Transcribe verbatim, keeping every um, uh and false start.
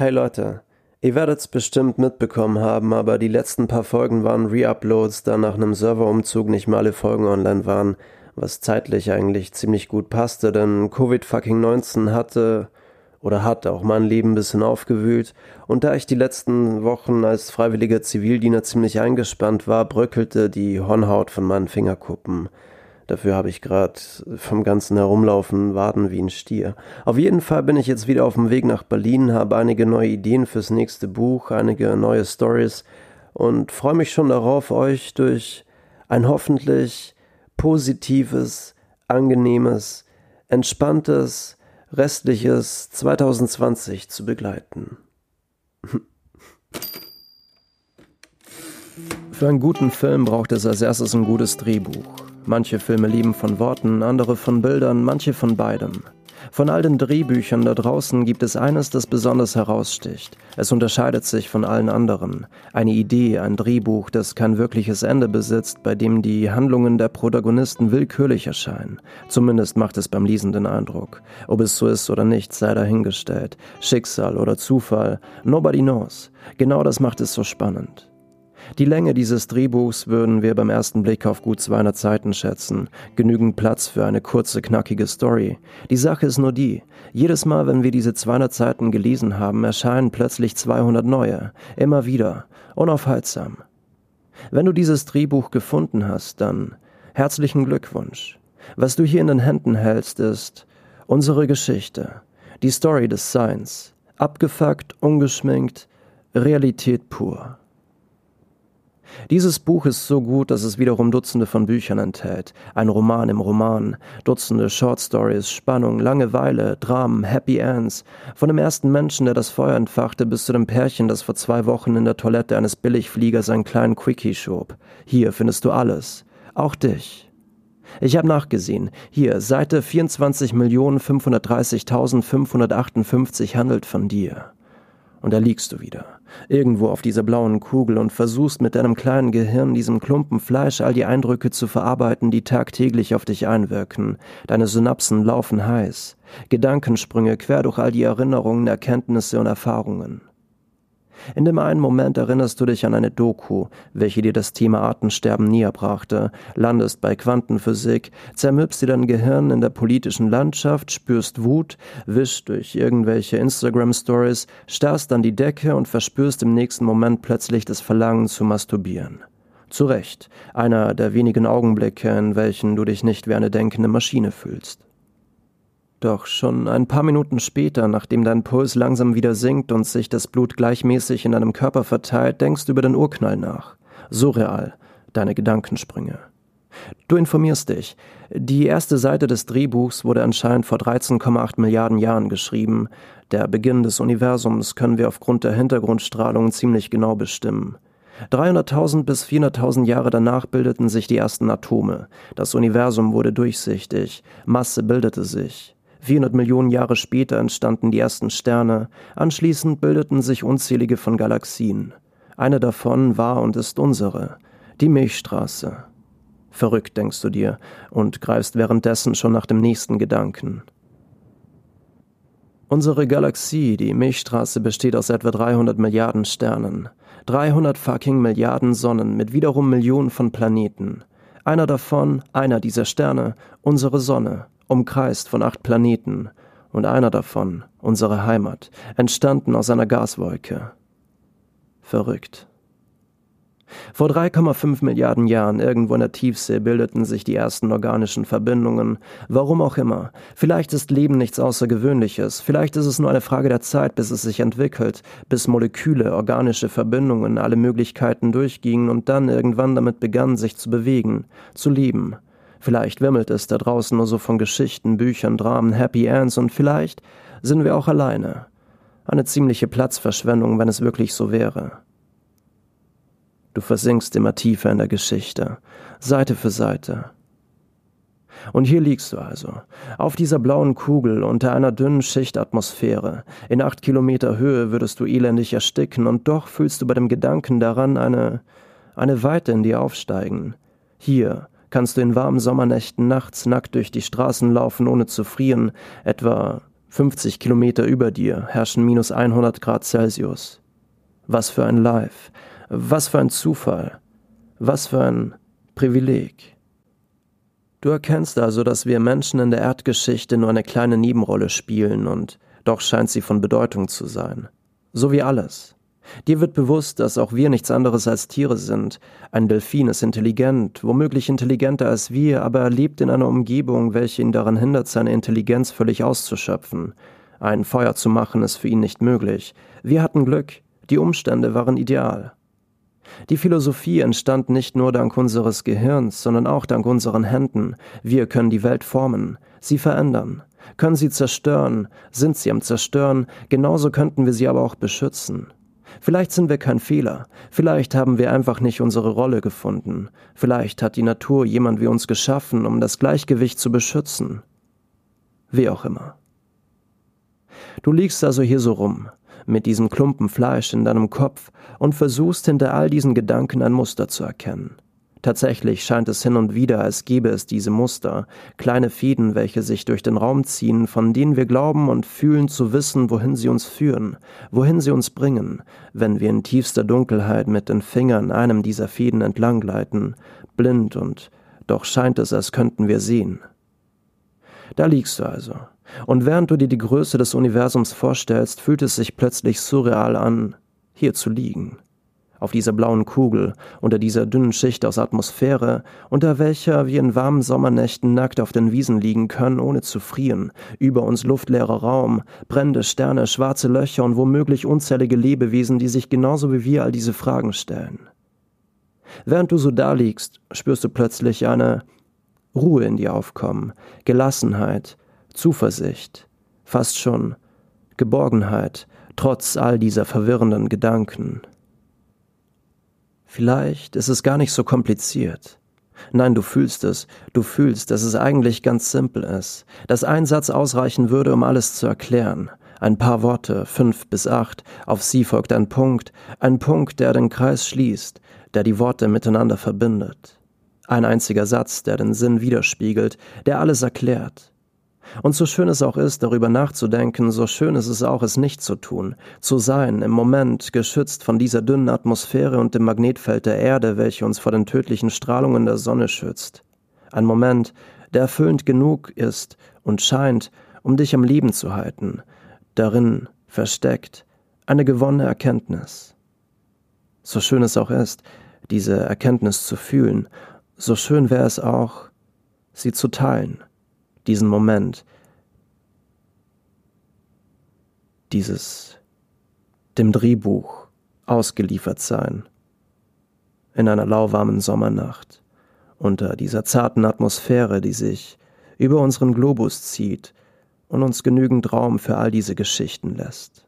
Hey Leute, ihr werdet's bestimmt mitbekommen haben, aber die letzten paar Folgen waren Reuploads, da nach einem Serverumzug nicht mal alle Folgen online waren, was zeitlich eigentlich ziemlich gut passte, denn Covid neunzehn hatte oder hat auch mein Leben ein bisschen aufgewühlt und da ich die letzten Wochen als freiwilliger Zivildiener ziemlich eingespannt war, bröckelte die Hornhaut von meinen Fingerkuppen. Dafür habe ich gerade vom ganzen Herumlaufen Waden wie ein Stier. Auf jeden Fall bin ich jetzt wieder auf dem Weg nach Berlin, habe einige neue Ideen fürs nächste Buch, einige neue Stories und freue mich schon darauf, euch durch ein hoffentlich positives, angenehmes, entspanntes, restliches zwanzig zwanzig zu begleiten. Für einen guten Film braucht es als erstes ein gutes Drehbuch. Manche Filme leben von Worten, andere von Bildern, manche von beidem. Von all den Drehbüchern da draußen gibt es eines, das besonders heraussticht. Es unterscheidet sich von allen anderen. Eine Idee, ein Drehbuch, das kein wirkliches Ende besitzt, bei dem die Handlungen der Protagonisten willkürlich erscheinen. Zumindest macht es beim Lesen den Eindruck. Ob es so ist oder nicht, sei dahingestellt. Schicksal oder Zufall, nobody knows. Genau das macht es so spannend. Die Länge dieses Drehbuchs würden wir beim ersten Blick auf gut zweihundert Seiten schätzen. Genügend Platz für eine kurze, knackige Story. Die Sache ist nur die, jedes Mal, wenn wir diese zweihundert Seiten gelesen haben, erscheinen plötzlich zweihundert neue. Immer wieder. Unaufhaltsam. Wenn du dieses Drehbuch gefunden hast, dann herzlichen Glückwunsch. Was du hier in den Händen hältst, ist unsere Geschichte. Die Story des Seins. Abgefuckt, ungeschminkt, Realität pur. Dieses Buch ist so gut, dass es wiederum Dutzende von Büchern enthält. Ein Roman im Roman, Dutzende Shortstories, Spannung, Langeweile, Dramen, Happy Ends. Von dem ersten Menschen, der das Feuer entfachte, bis zu dem Pärchen, das vor zwei Wochen in der Toilette eines Billigfliegers einen kleinen Quickie schob. Hier findest du alles. Auch dich. Ich habe nachgesehen. Hier, Seite vierundzwanzig Millionen fünfhundertdreißigtausendfünfhundertachtundfünfzig handelt von dir. Und da liegst du wieder, irgendwo auf dieser blauen Kugel und versuchst mit deinem kleinen Gehirn, diesem Klumpen Fleisch, all die Eindrücke zu verarbeiten, die tagtäglich auf dich einwirken. Deine Synapsen laufen heiß, Gedankensprünge quer durch all die Erinnerungen, Erkenntnisse und Erfahrungen. In dem einen Moment erinnerst du dich an eine Doku, welche dir das Thema Artensterben näher brachte, landest bei Quantenphysik, zermürbst dir dein Gehirn in der politischen Landschaft, spürst Wut, wischst durch irgendwelche Instagram-Stories, starrst an die Decke und verspürst im nächsten Moment plötzlich das Verlangen zu masturbieren. Zu Recht, einer der wenigen Augenblicke, in welchen du dich nicht wie eine denkende Maschine fühlst. Doch schon ein paar Minuten später, nachdem dein Puls langsam wieder sinkt und sich das Blut gleichmäßig in deinem Körper verteilt, denkst du über den Urknall nach. Surreal, deine Gedankensprünge. Du informierst dich. Die erste Seite des Drehbuchs wurde anscheinend vor dreizehn Komma acht Milliarden Jahren geschrieben. Der Beginn des Universums können wir aufgrund der Hintergrundstrahlung ziemlich genau bestimmen. dreihunderttausend bis vierhunderttausend Jahre danach bildeten sich die ersten Atome. Das Universum wurde durchsichtig. Masse bildete sich. vierhundert Millionen Jahre später entstanden die ersten Sterne, anschließend bildeten sich unzählige von Galaxien. Eine davon war und ist unsere, die Milchstraße. Verrückt, denkst du dir, und greifst währenddessen schon nach dem nächsten Gedanken. Unsere Galaxie, die Milchstraße, besteht aus etwa dreihundert Milliarden Sternen, dreihundert fucking Milliarden Sonnen mit wiederum Millionen von Planeten. Einer davon, einer dieser Sterne, unsere Sonne. Umkreist von acht Planeten und einer davon, unsere Heimat, entstanden aus einer Gaswolke. Verrückt. Vor drei Komma fünf Milliarden Jahren irgendwo in der Tiefsee bildeten sich die ersten organischen Verbindungen. Warum auch immer. Vielleicht ist Leben nichts Außergewöhnliches. Vielleicht ist es nur eine Frage der Zeit, bis es sich entwickelt, bis Moleküle, organische Verbindungen, alle Möglichkeiten durchgingen und dann irgendwann damit begannen, sich zu bewegen, zu leben. Vielleicht wimmelt es da draußen nur so von Geschichten, Büchern, Dramen, Happy Ends und vielleicht sind wir auch alleine. Eine ziemliche Platzverschwendung, wenn es wirklich so wäre. Du versinkst immer tiefer in der Geschichte, Seite für Seite. Und hier liegst du also, auf dieser blauen Kugel unter einer dünnen Schicht Atmosphäre. In acht Kilometer Höhe würdest du elendig ersticken und doch fühlst du bei dem Gedanken daran eine, eine Weite in dir aufsteigen. Hier kannst du in warmen Sommernächten nachts nackt durch die Straßen laufen, ohne zu frieren, etwa fünfzig Kilometer über dir herrschen minus hundert Grad Celsius. Was für ein Life, was für ein Zufall, was für ein Privileg. Du erkennst also, dass wir Menschen in der Erdgeschichte nur eine kleine Nebenrolle spielen, und doch scheint sie von Bedeutung zu sein. So wie alles. Dir wird bewusst, dass auch wir nichts anderes als Tiere sind. Ein Delfin ist intelligent, womöglich intelligenter als wir, aber er lebt in einer Umgebung, welche ihn daran hindert, seine Intelligenz völlig auszuschöpfen. Ein Feuer zu machen ist für ihn nicht möglich. Wir hatten Glück, die Umstände waren ideal. Die Philosophie entstand nicht nur dank unseres Gehirns, sondern auch dank unseren Händen. Wir können die Welt formen, sie verändern. Können sie zerstören, sind sie am Zerstören, genauso könnten wir sie aber auch beschützen. Vielleicht sind wir kein Fehler, vielleicht haben wir einfach nicht unsere Rolle gefunden, vielleicht hat die Natur jemand wie uns geschaffen, um das Gleichgewicht zu beschützen. Wie auch immer. Du liegst also hier so rum, mit diesem Klumpen Fleisch in deinem Kopf, und versuchst hinter all diesen Gedanken ein Muster zu erkennen. Tatsächlich scheint es hin und wieder, als gäbe es diese Muster, kleine Fäden, welche sich durch den Raum ziehen, von denen wir glauben und fühlen zu wissen, wohin sie uns führen, wohin sie uns bringen, wenn wir in tiefster Dunkelheit mit den Fingern einem dieser Fäden entlanggleiten, blind, und doch scheint es, als könnten wir sehen. Da liegst du also, und während du dir die Größe des Universums vorstellst, fühlt es sich plötzlich surreal an, hier zu liegen. Auf dieser blauen Kugel, unter dieser dünnen Schicht aus Atmosphäre, unter welcher wir in warmen Sommernächten nackt auf den Wiesen liegen können, ohne zu frieren, über uns luftleerer Raum, brennende Sterne, schwarze Löcher und womöglich unzählige Lebewesen, die sich genauso wie wir all diese Fragen stellen. Während du so daliegst, spürst du plötzlich eine Ruhe in dir aufkommen, Gelassenheit, Zuversicht, fast schon Geborgenheit, trotz all dieser verwirrenden Gedanken. Vielleicht ist es gar nicht so kompliziert. Nein, du fühlst es. Du fühlst, dass es eigentlich ganz simpel ist. Dass ein Satz ausreichen würde, um alles zu erklären. Ein paar Worte, fünf bis acht. Auf sie folgt ein Punkt. Ein Punkt, der den Kreis schließt, der die Worte miteinander verbindet. Ein einziger Satz, der den Sinn widerspiegelt, der alles erklärt. Und so schön es auch ist, darüber nachzudenken, so schön ist es auch, es nicht zu tun, zu sein, im Moment, geschützt von dieser dünnen Atmosphäre und dem Magnetfeld der Erde, welche uns vor den tödlichen Strahlungen der Sonne schützt. Ein Moment, der erfüllend genug ist und scheint, um dich am Leben zu halten. Darin versteckt eine gewonnene Erkenntnis. So schön es auch ist, diese Erkenntnis zu fühlen, so schön wäre es auch, sie zu teilen. Diesen Moment, dieses dem Drehbuch ausgeliefert sein, in einer lauwarmen Sommernacht, unter dieser zarten Atmosphäre, die sich über unseren Globus zieht und uns genügend Raum für all diese Geschichten lässt.